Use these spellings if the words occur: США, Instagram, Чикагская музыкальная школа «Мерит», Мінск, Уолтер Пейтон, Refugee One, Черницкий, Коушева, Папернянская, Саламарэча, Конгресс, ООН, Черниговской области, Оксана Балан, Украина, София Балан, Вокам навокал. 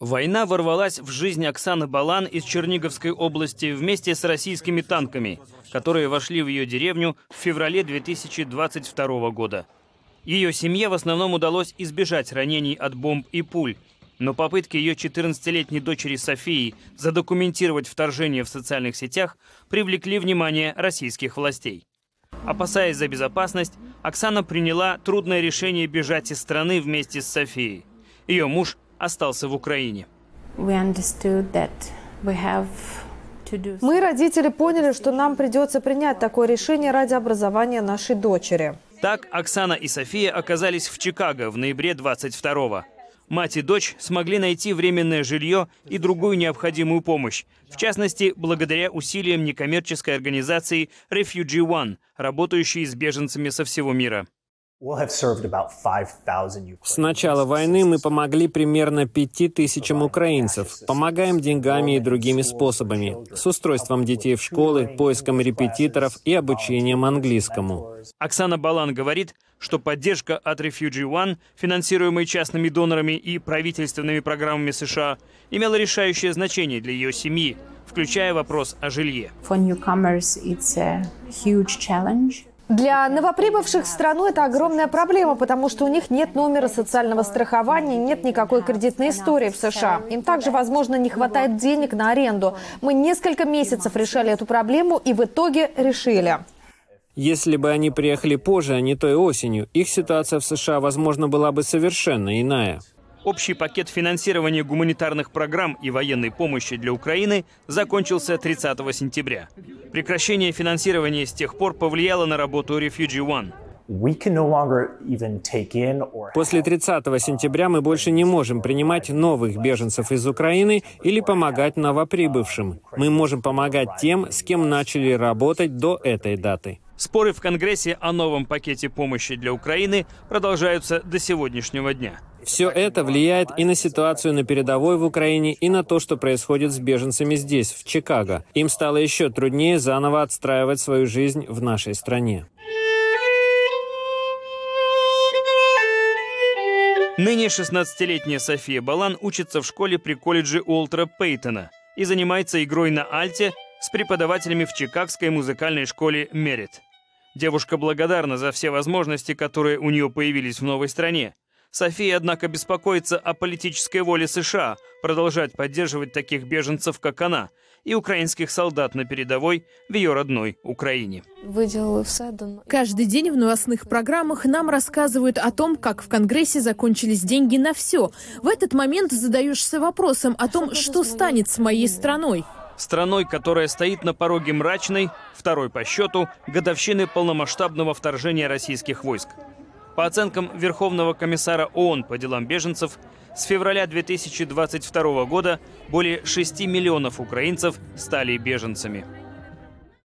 Война ворвалась в жизнь Оксаны Балан из Черниговской области вместе с российскими танками, которые вошли в ее деревню в феврале 2022 года. Ее семье в основном удалось избежать ранений от бомб и пуль, но попытки ее 14-летней дочери Софии задокументировать вторжение в социальных сетях привлекли внимание российских властей. Опасаясь за безопасность, Оксана приняла трудное решение бежать из страны вместе с Софией. Ее муж остался в Украине. Мы, родители, поняли, что нам придется принять такое решение ради образования нашей дочери. Так Оксана и София оказались в Чикаго в ноябре 22-го. Мать и дочь смогли найти временное жилье и другую необходимую помощь, в частности, благодаря усилиям некоммерческой организации Refugee One, работающей с беженцами со всего мира. С начала войны мы помогли примерно 5000 украинцев. Помогаем деньгами и другими способами. С устройством детей в школы, поиском репетиторов и обучением английскому. Оксана Балан говорит, что поддержка от Refugee One, финансируемой частными донорами и правительственными программами США, имела решающее значение для ее семьи, включая вопрос о жилье. Для новоприбывших в страну это огромная проблема, потому что у них нет номера социального страхования, нет никакой кредитной истории в США. Им также, возможно, не хватает денег на аренду. Мы несколько месяцев решали эту проблему и в итоге решили. Если бы они приехали позже, а не той осенью, их ситуация в США, возможно, была бы совершенно иная. Общий пакет финансирования гуманитарных программ и военной помощи для Украины закончился 30 сентября. Прекращение финансирования с тех пор повлияло на работу Refugee One. После 30 сентября мы больше не можем принимать новых беженцев из Украины или помогать новоприбывшим. Мы можем помогать тем, с кем начали работать до этой даты. Споры в Конгрессе о новом пакете помощи для Украины продолжаются до сегодняшнего дня. Все это влияет и на ситуацию на передовой в Украине, и на то, что происходит с беженцами здесь, в Чикаго. Им стало еще труднее заново отстраивать свою жизнь в нашей стране. Ныне 16-летняя София Балан учится в школе при колледже Уолтера Пейтона и занимается игрой на альте с преподавателями в Чикагской музыкальной школе «Мерит». Девушка благодарна за все возможности, которые у нее появились в новой стране. София, однако, беспокоится о политической воле США продолжать поддерживать таких беженцев, как она, и украинских солдат на передовой в ее родной Украине. Каждый день в новостных программах нам рассказывают о том, как в Конгрессе закончились деньги на все. В этот момент задаешься вопросом о том, что станет с моей страной. Страной, которая стоит на пороге мрачной, второй по счету, годовщины полномасштабного вторжения российских войск. По оценкам Верховного комиссара ООН по делам беженцев, с февраля 2022 года более 6 миллионов украинцев стали беженцами.